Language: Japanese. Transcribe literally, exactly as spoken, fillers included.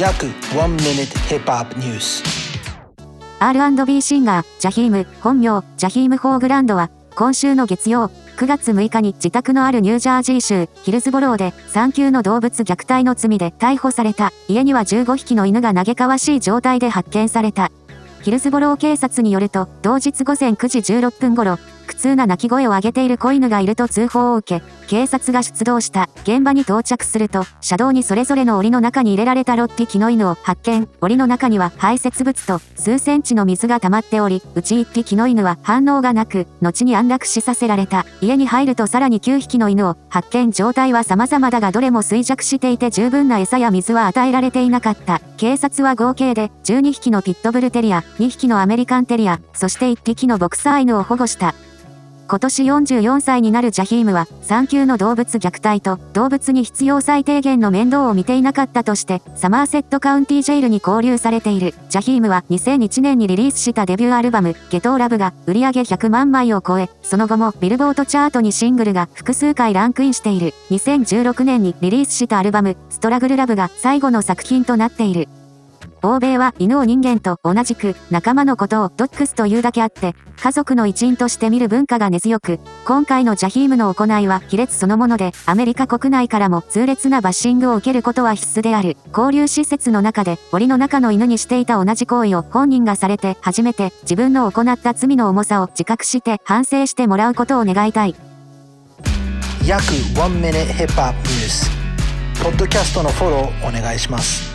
約ワンミニット ヒップホップニュース。 アールアンドビー シンガージャヒーム、本名ジャヒーム・ホーグランドは今週の月曜くがつむいかに自宅のあるニュージャージー州ヒルズボローで産休の動物虐待の罪で逮捕された。家にはじゅうごひきの犬が嘆かわしい状態で発見された。ヒルズボロー警察によると、同日ごぜんくじじゅうろっぷん頃、苦痛な鳴き声を上げている子犬がいると通報を受け、警察が出動した。現場に到着すると、車道にそれぞれの檻の中に入れられたろっぴきの犬を発見。檻の中には排泄物と数センチの水が溜まっており、うちいっぴきの犬は反応がなく、後に安楽死させられた。家に入るとさらにきゅうひきの犬を発見。状態は様々だがどれも衰弱していて、十分な餌や水は与えられていなかった。警察は合計でじゅうにひきのピットブルテリア、にひきのアメリカンテリア、そしていっぴきのボクサー犬を保護した。今年よんじゅうよんさいになるジャヒームは、産休の動物虐待と動物に必要最低限の面倒を見ていなかったとして、サマーセットカウンティジェイルに拘留されている。ジャヒームはにせんいちねんにリリースしたデビューアルバム、ゲトーラブが売り上げひゃくまんまいを超え、その後もビルボードチャートにシングルが複数回ランクインしている。にせんじゅうろくねんにリリースしたアルバム、ストラグルラブが最後の作品となっている。欧米は犬を人間と同じく仲間のことをドッグスというだけあって家族の一員として見る文化が根強く、今回のジャヒームの行いは卑劣そのもので、アメリカ国内からも痛烈なバッシングを受けることは必須である。交流施設の中で檻の中の犬にしていた同じ行為を本人がされて初めて自分の行った罪の重さを自覚して反省してもらうことを願いたい。約ワンミニット ヒップホップニュース。ポッドキャストのフォローお願いします。